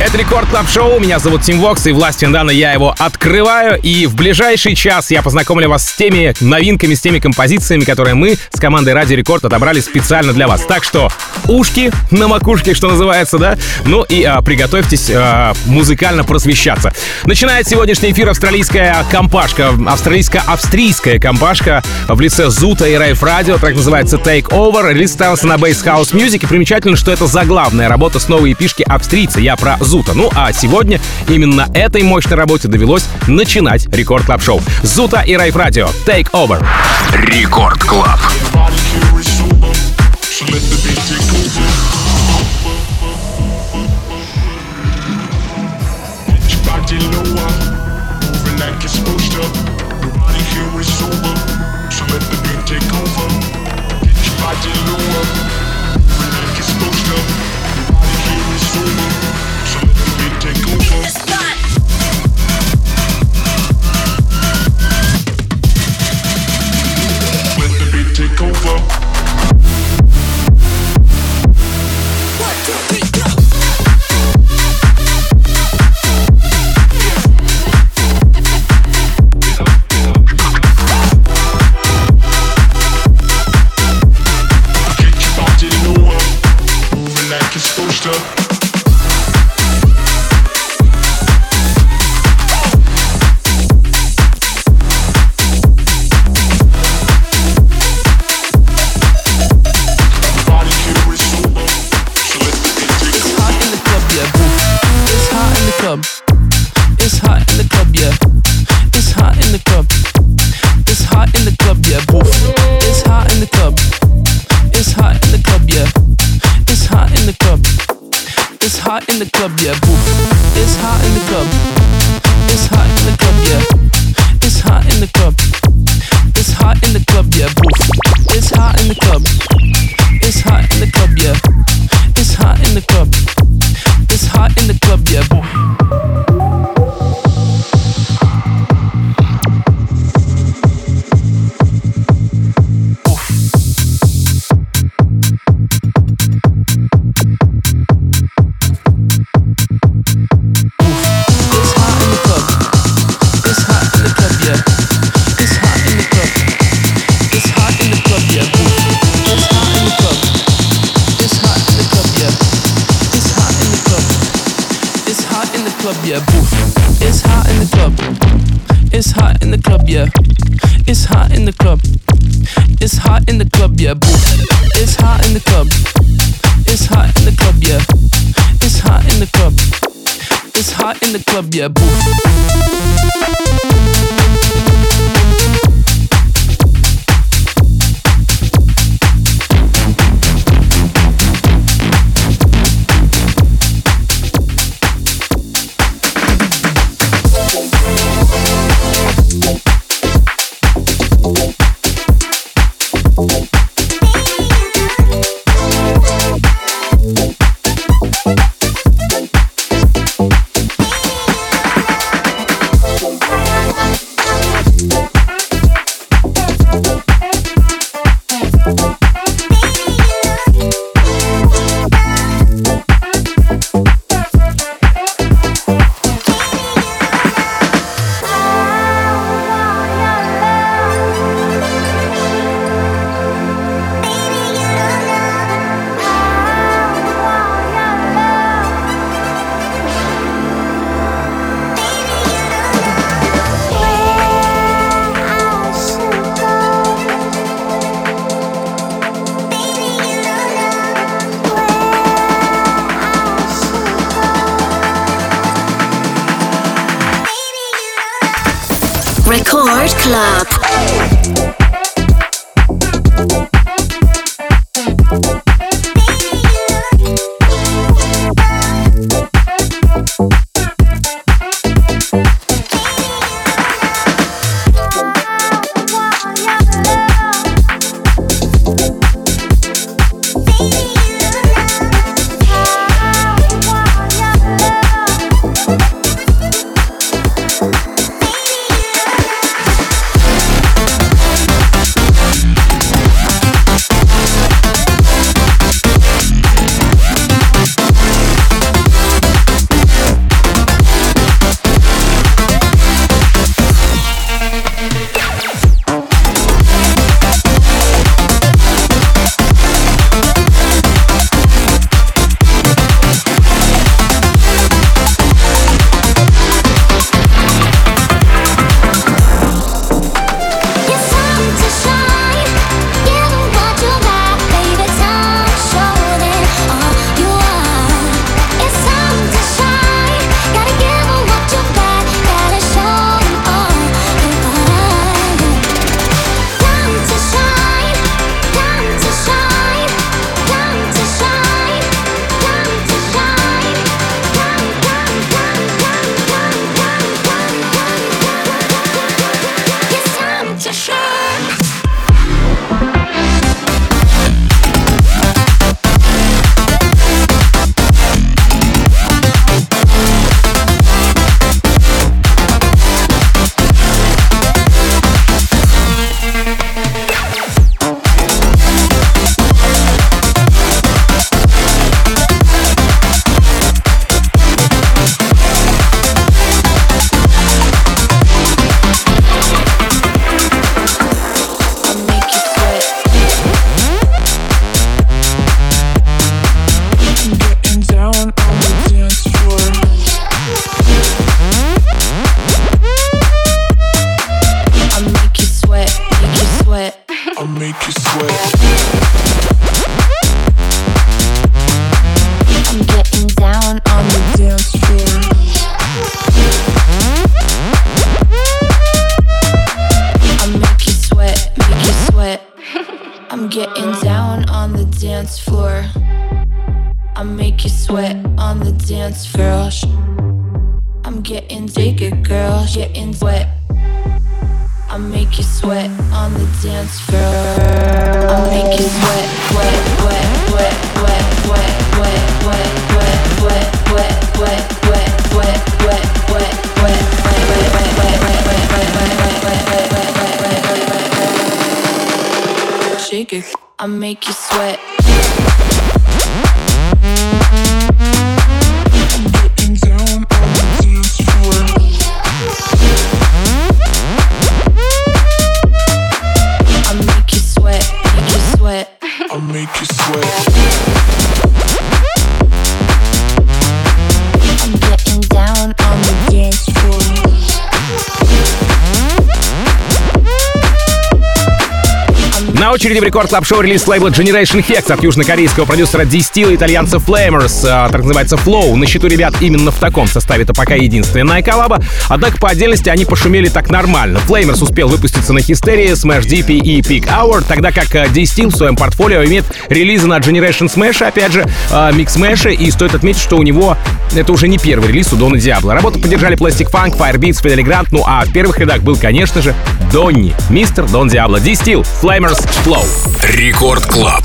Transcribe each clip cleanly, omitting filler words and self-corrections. Это Рекорд Клаб Шоу, меня зовут Тим Вокс, и властен данно я его открываю. И в ближайший час я познакомлю вас с теми новинками, с теми композициями, которые мы с командой Radio Record отобрали специально для вас. Так что ушки на макушке, что называется, да? Ну и приготовьтесь музыкально просвещаться. Начинает сегодняшний эфир австралийская компашка, австралийско-австрийская компашка в лице Zoot и Rife Radio. Трек называется Take Over, релиз ставился на Bass House Music. И примечательно, что это заглавная работа с новой эпишки австрийца. Я про Зута. Ну а сегодня именно этой мощной работе довелось начинать Рекорд Клаб Шоу. Зута и Rife Radio. Take Over. Рекорд Клаб. Record Club. dance floor. I make you sweat on the dance floor. I'm getting naked, girl, getting wet. I make you sweat on the dance floor. I make you sweat, wet, wet, wet, wet, wet, wet, wet, wet, wet, wet, wet, wet, wet, wet, wet, wet, wet, wet. Shake it. I make you sweat. На очереди в Рекорд Клаб Шоу релиз лейбла Generation Hex от южнокорейского продюсера Distil и итальянца Flamers, так называется Flow. На счету ребят именно в таком составе это пока единственная коллаба, однако по отдельности они пошумели так нормально. Flamers успел выпуститься на Hysteria, Smash DP и Peak Hour, тогда как Distil в своем портфолио имеет релизы на Generation Smash, опять же, Mix Smash, и стоит отметить, что у него это уже не первый релиз у Дона Диабло. Работу поддержали Пластик Funk, Fire Beats, Федали Грант, ну а в первых рядах был, конечно же, Донни, мистер Дон Диабло, Distil, Flamers, Flow. Рекорд Клаб.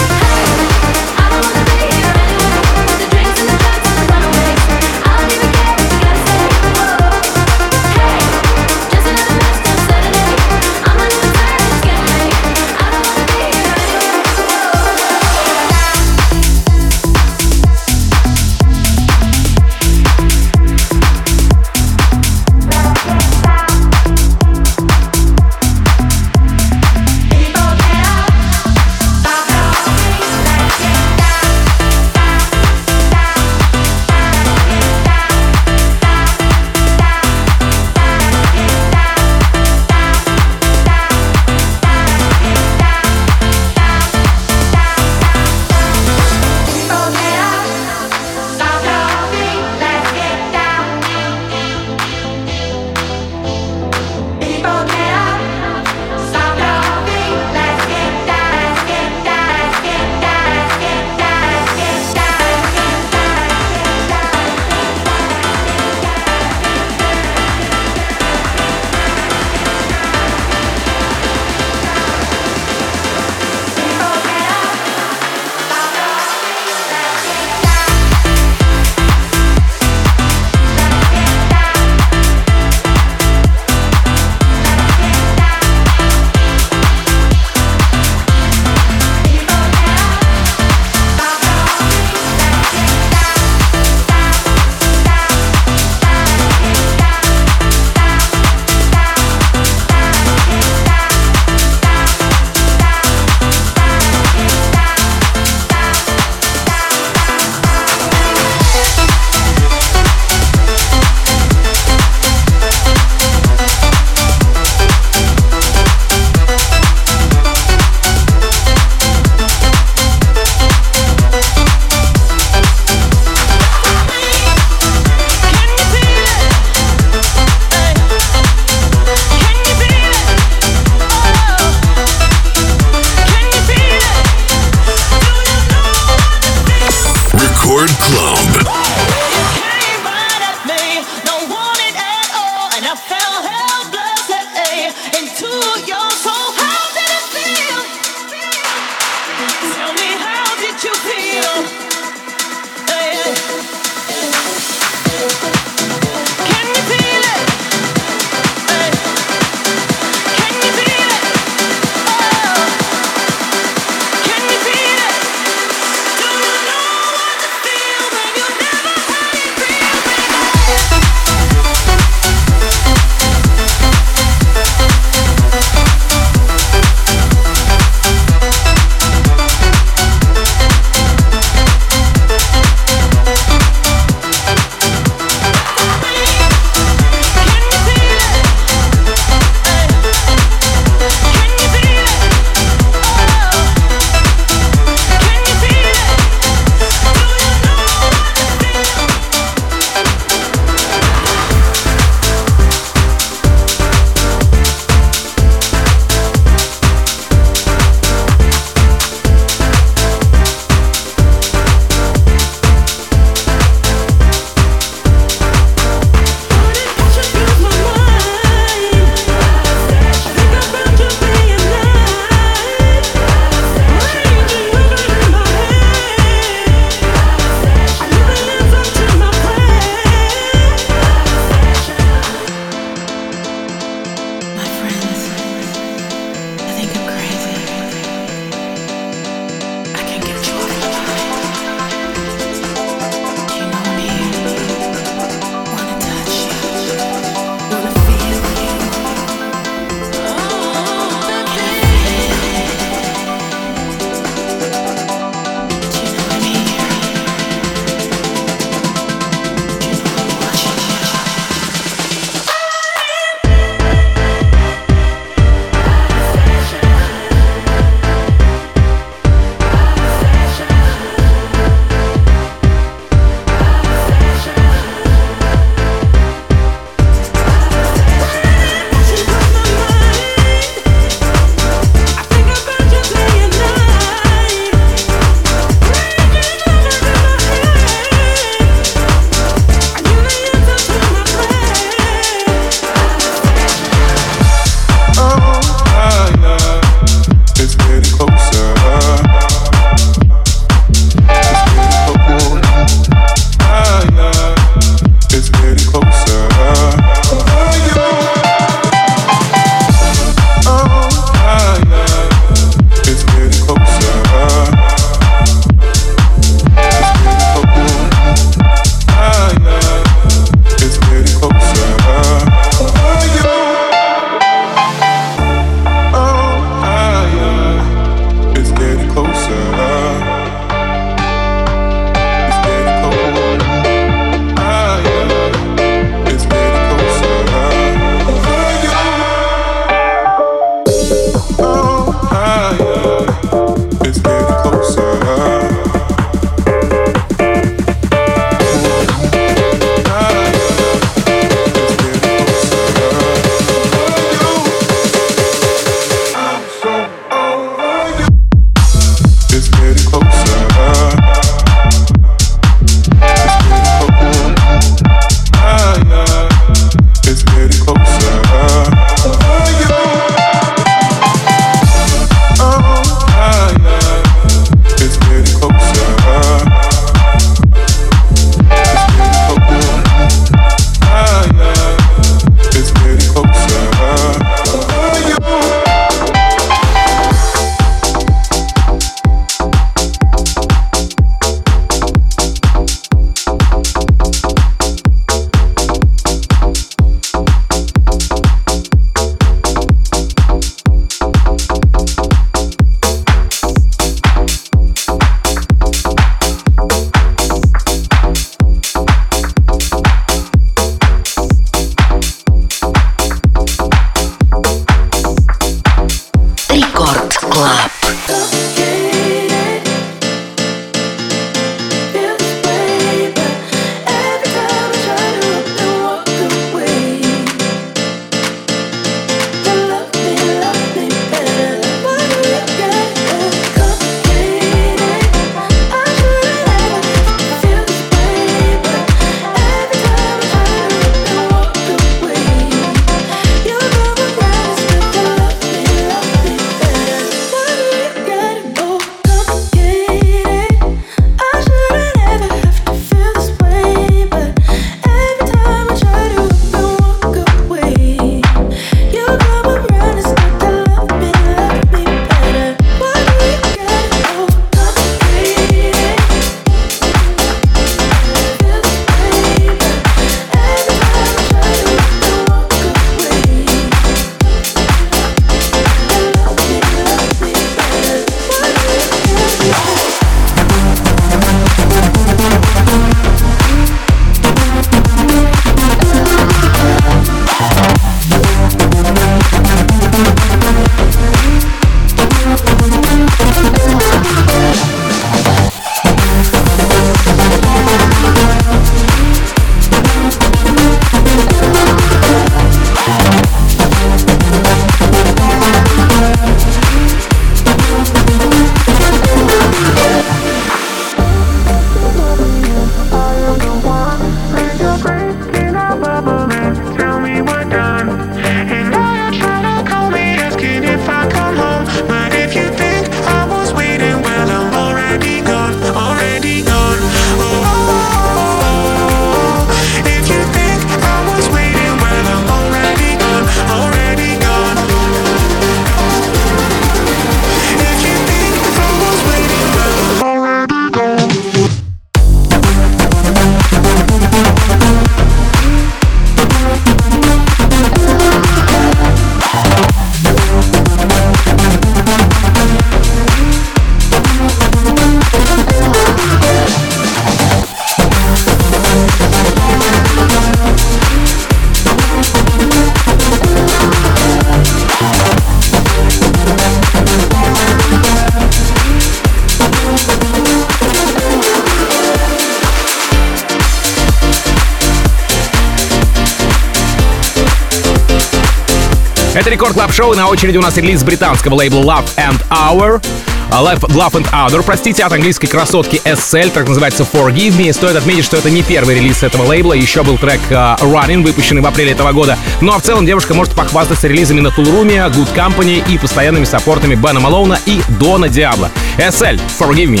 Это Рекорд Клаб Шоу. На очереди у нас релиз британского лейбла Love and Other, простите, от английской красотки SL, так называется Forgive Me. Стоит отметить, что это не первый релиз этого лейбла, еще был трек Running, выпущенный в апреле этого года. Ну а в целом девушка может похвастаться релизами на Tool Room, Good Company и постоянными саппортами Бена Малона и Дона Диабло. SL, Forgive Me.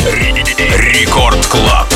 Рекорд Клаб.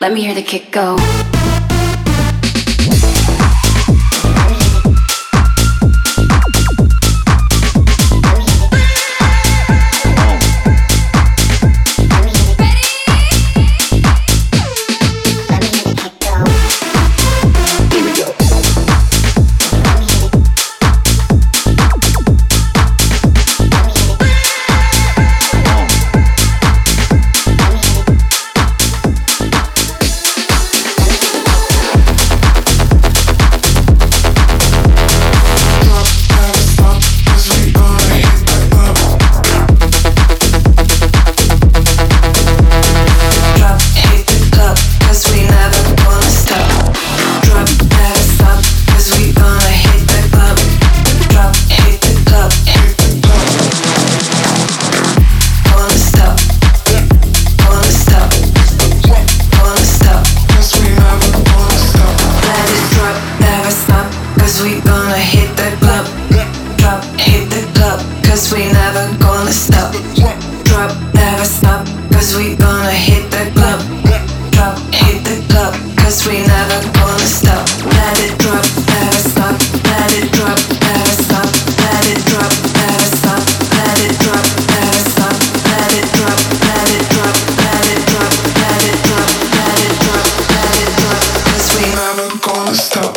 Let me hear the kick go. never gonna stop. Drop, never stop, cause we gonna hit the club. Drop, hit the club, cause we never gonna stop. Let it drop, never stop, let it drop, never stop, let it drop, never stop, let it drop, never stop, let it drop, let it drop, let it drop, let it drop, let it drop, let it drop, cause we never gonna stop.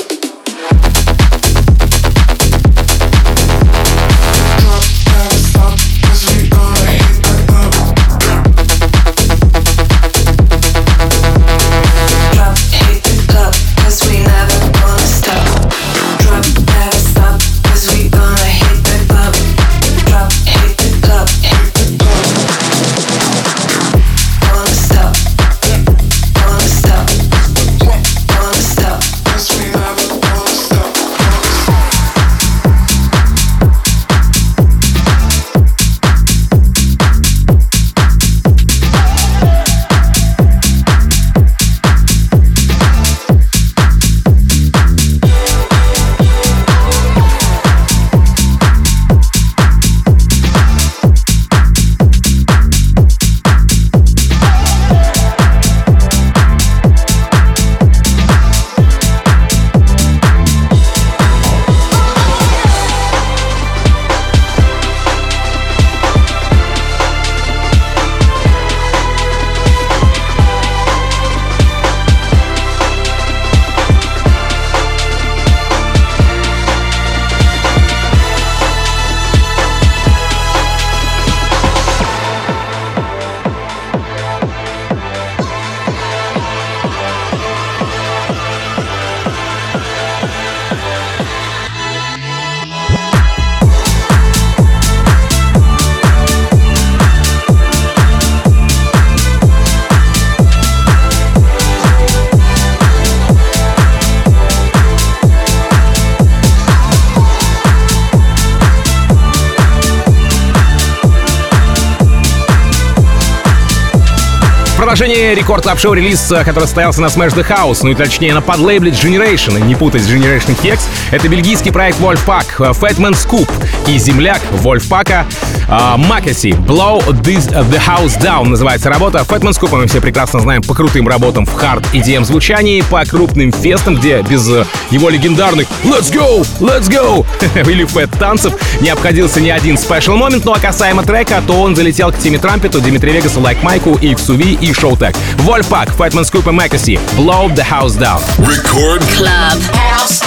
Продолжение Рекорд Клаб Шоу релиза, который состоялся на Smash The House, ну и точнее на подлейбле Generation, не путать с Generation Hex. Это бельгийский проект Wolfpack, Fatman Scoop и земляк Wolfpack'а Makassi, Blow This The House Down называется работа. Fatman Scoop мы все прекрасно знаем по крутым работам в хард EDM звучании, по крупным фестам, где без его легендарных let's go или фэт-танцев не обходился ни один спешл момент. Ну а касаемо трека, то он залетел к Тиме Трампету, Димитре Вегасу, Лайк Майку и к Суви и Шоутек. Wolfpack, Fatman Scoop и Makassi, Blow The House Down. Record Club House.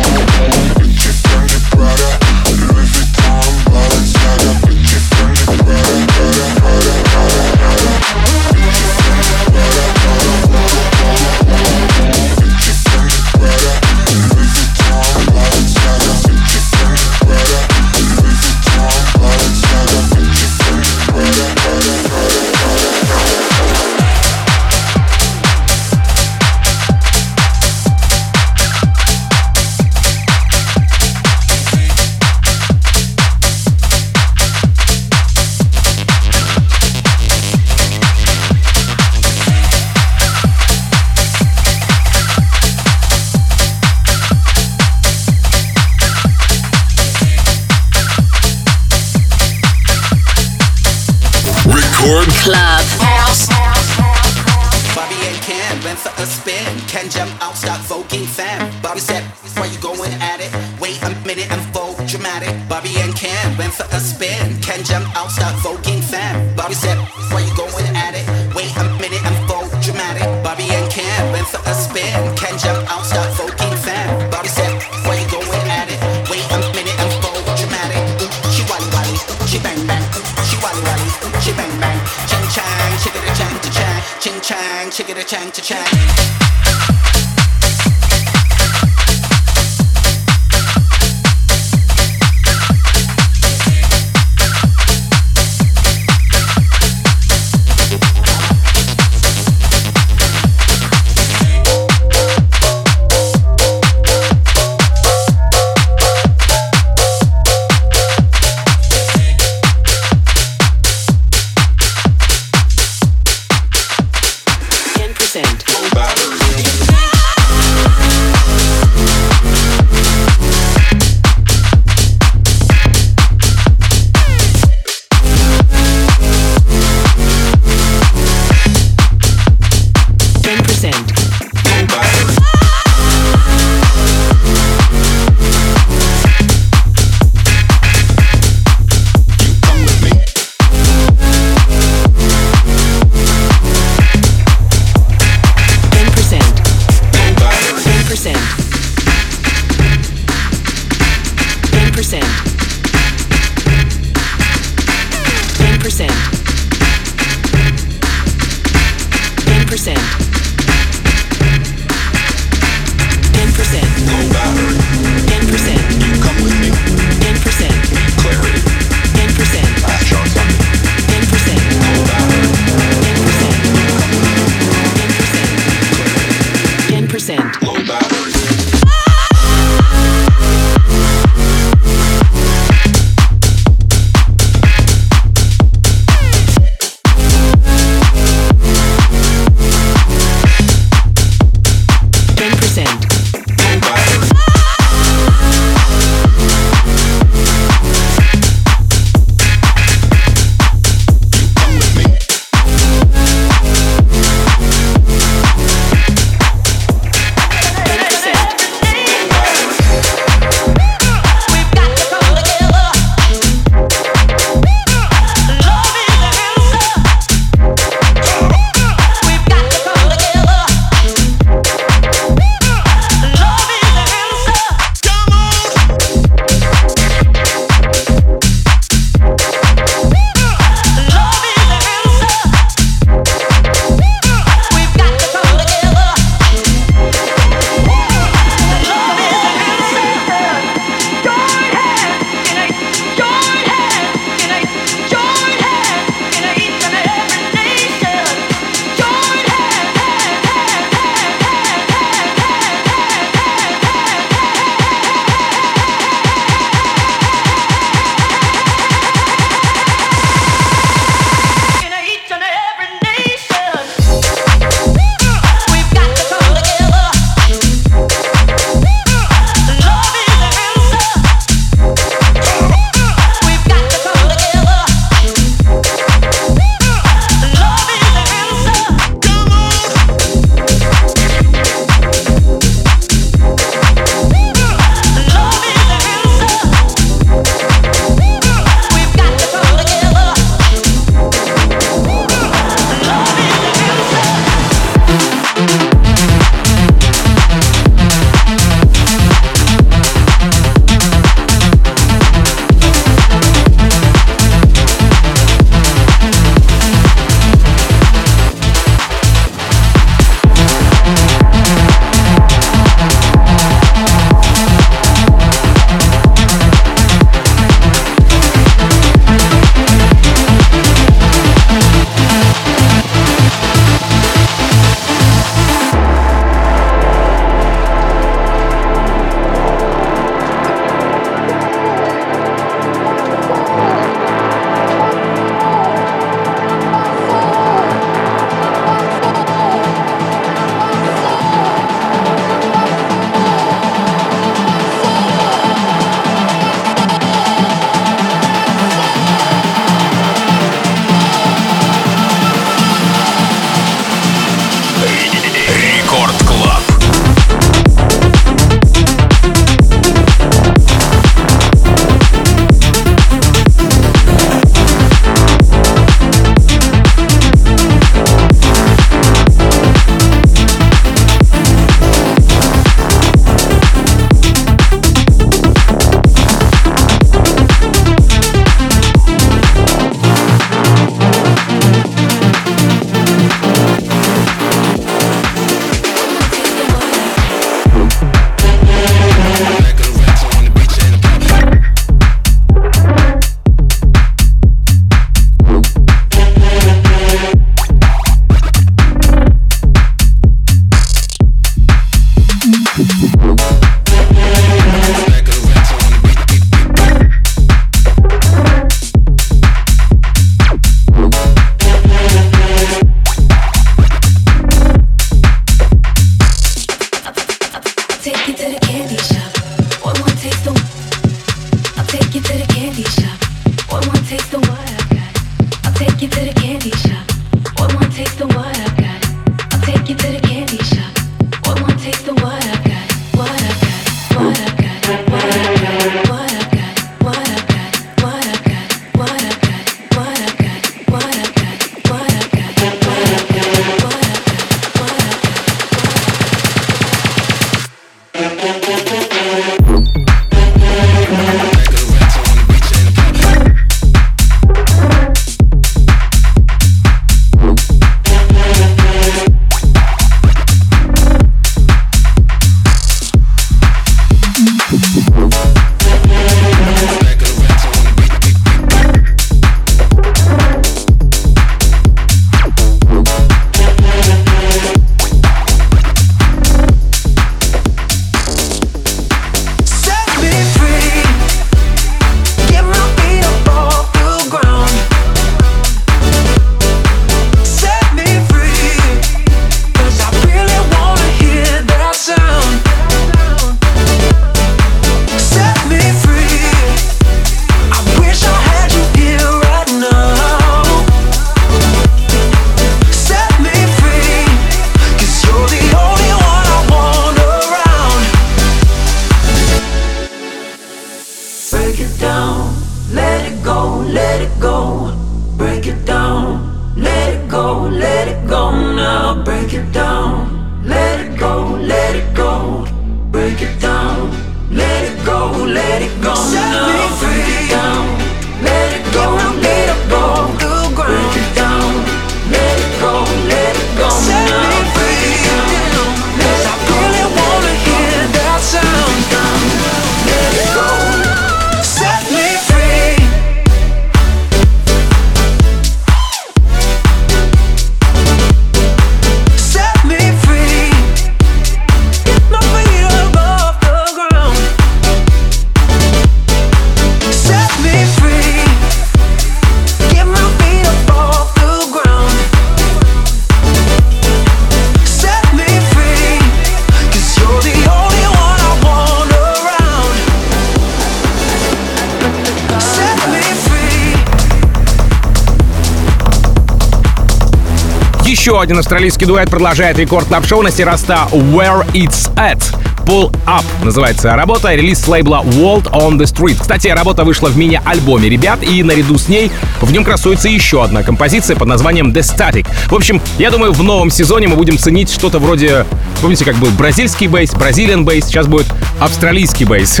Еще один австралийский дуэт продолжает рекорд клаб-шоу на сей раз Where It's At. Pull Up называется работа, релиз с лейбла World on the Street. Кстати, работа вышла в мини-альбоме ребят, и наряду с ней в нем красуется еще одна композиция под названием The Static. В общем, я думаю, в новом сезоне мы будем ценить что-то вроде... Помните, как был бразильский бейс, бразилиан бейс, сейчас будет австралийский бейс.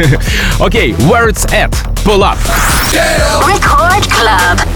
Окей, Where It's At, Pull Up. Record Club.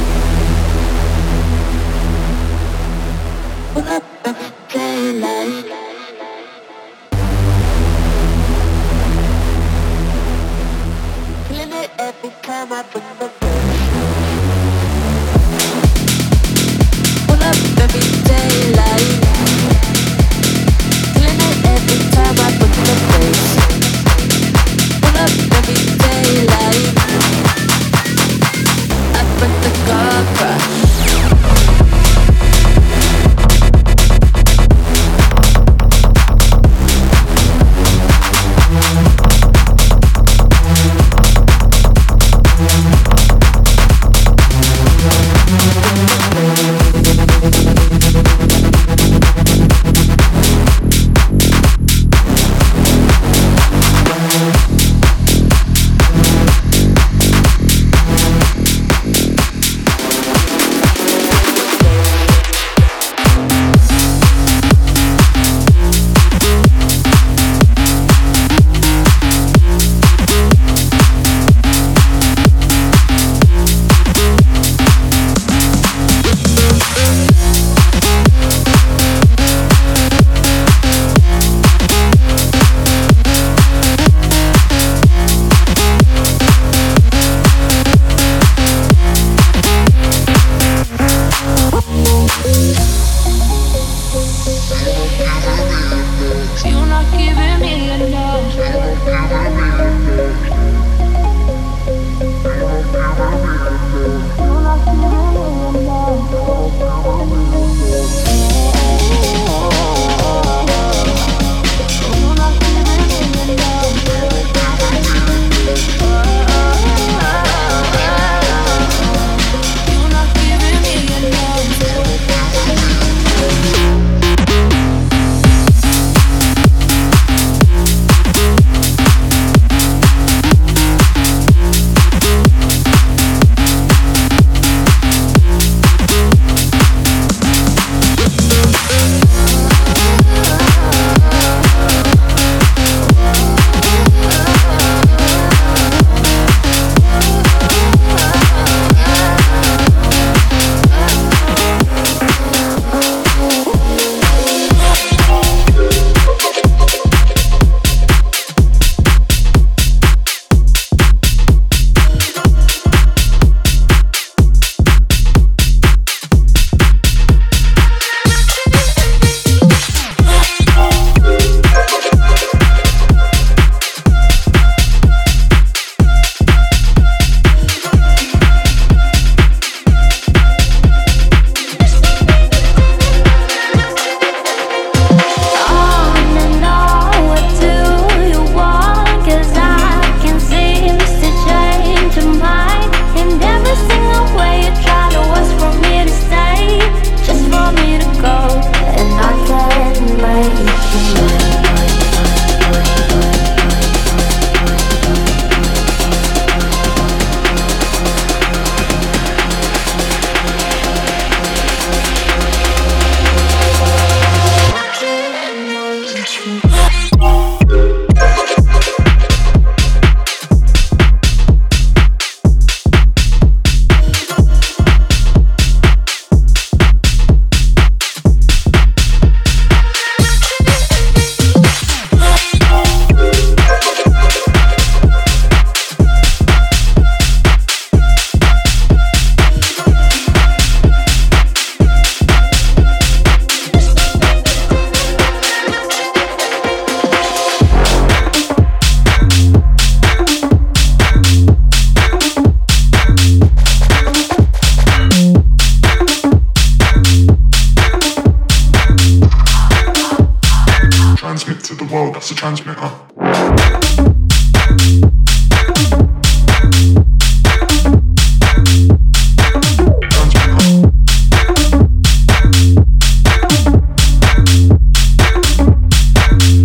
world, that's the transmitter.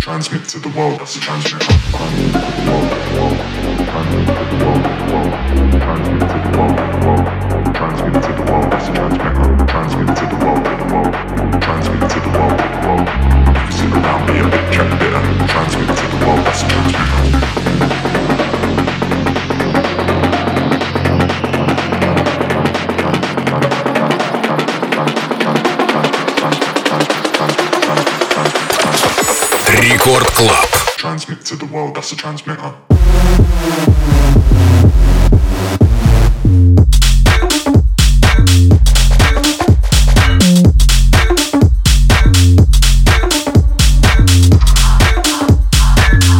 Transmit to the world, that's the transmitter. Transmit to the world, transmit to the world, transmit to the world, that's the transmitter. Transmit to the world, transmit to the world, sit around me a bit, check a bit, and transmit to the world, that's the transmitter. Record Club. Transmit to the world, that's the transmitter.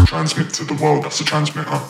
Transmit to the world, that's the transmitter.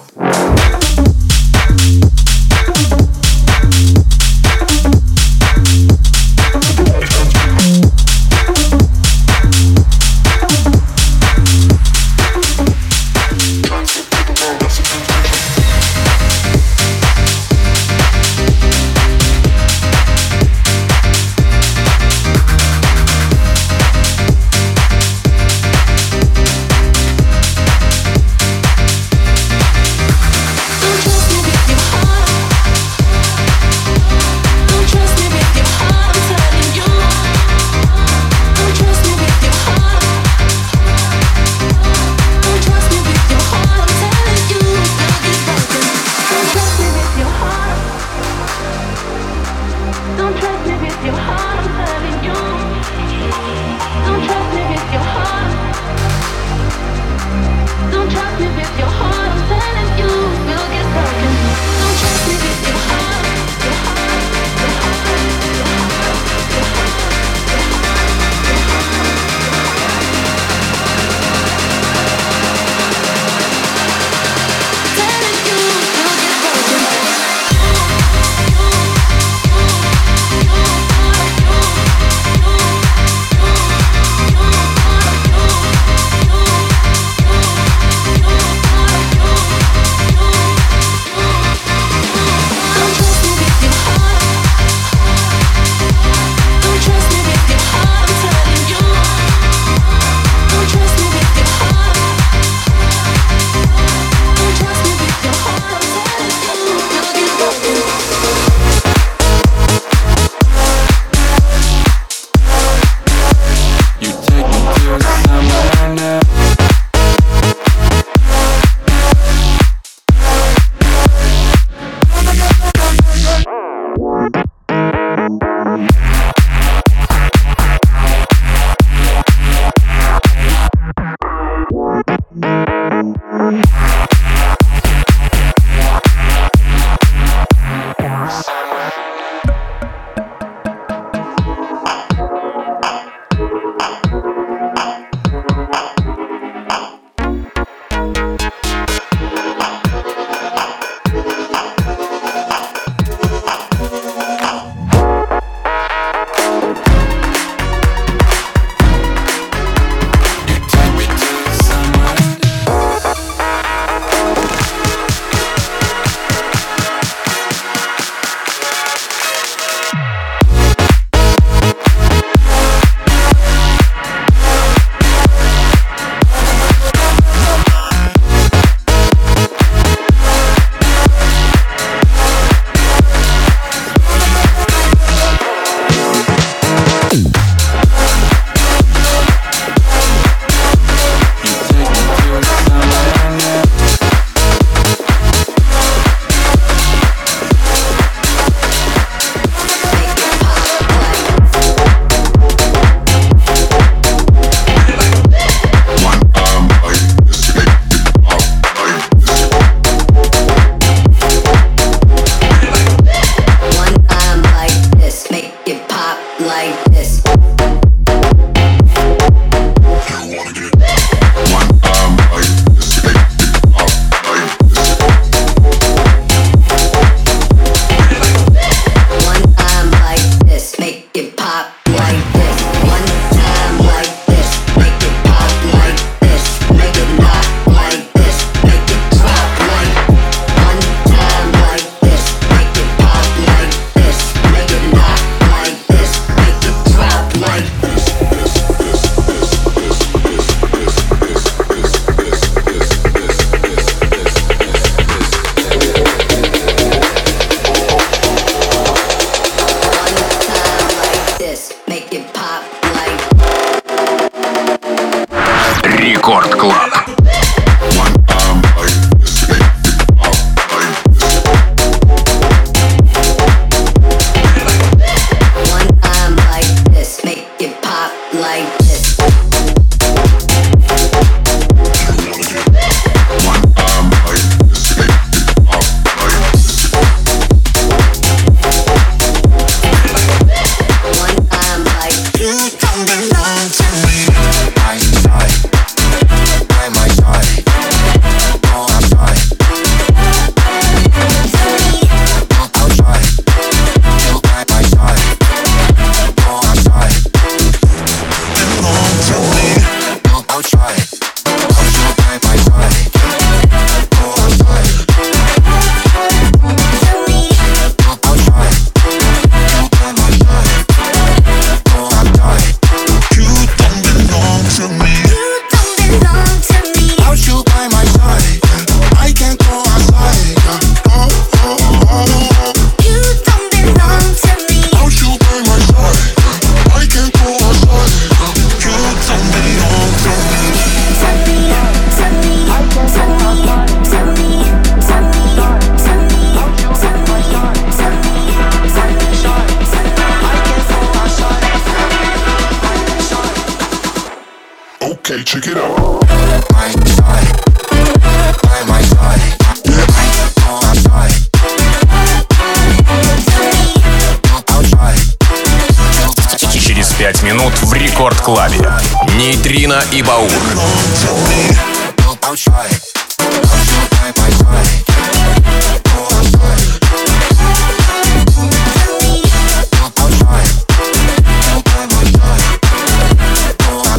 И Баур.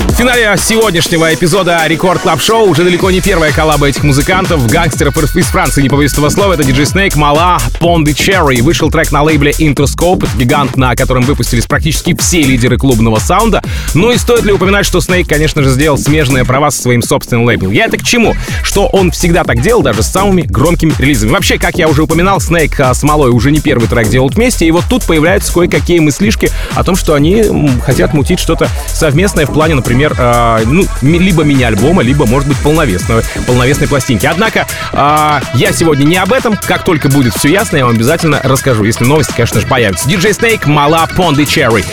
В финале сегодняшнего эпизода Record Club Show уже далеко не первая коллаба этих музыкантов, гангстеров из Франции, не побоюсь этого слова, это диджей Снейк, Мала Пондичерри. Вышел трек на лейбле Interscope, гигант, на котором выпустились практически все лидеры клубного саунда. Ну и стоит ли упоминать, что Снейк, конечно же, сделал смежные права со своим собственным лейблом. Я это к чему? Что он всегда так делал, даже с самыми громкими релизами. Вообще, как я уже упоминал, Снейк с Малой уже не первый трек делают вместе, и вот тут появляются кое-какие мыслишки о том, что они хотят мутить что-то совместное в плане, например, либо мини-альбома, либо, может быть, полновесной пластинки. Однако, я сегодня не об этом. Как только будет все ясно, я вам обязательно расскажу, если новости, конечно же, появятся. Диджей Снейк, Мала Пондичерри.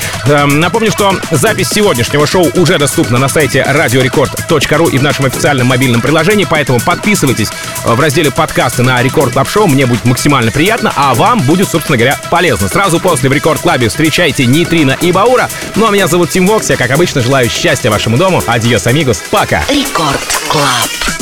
Напомню, что запись сегодняшнего шоу уже доступно на сайте radiorecord.ru и в нашем официальном мобильном приложении, поэтому подписывайтесь в разделе подкасты на Record Club Show, мне будет максимально приятно, а вам будет, собственно говоря, полезно. Сразу после в Record Club встречайте Нейтрино и Баура. Ну а меня зовут Тим Вокс, я, как обычно, желаю счастья вашему дому. Адьос, амигос, пока! Record Club.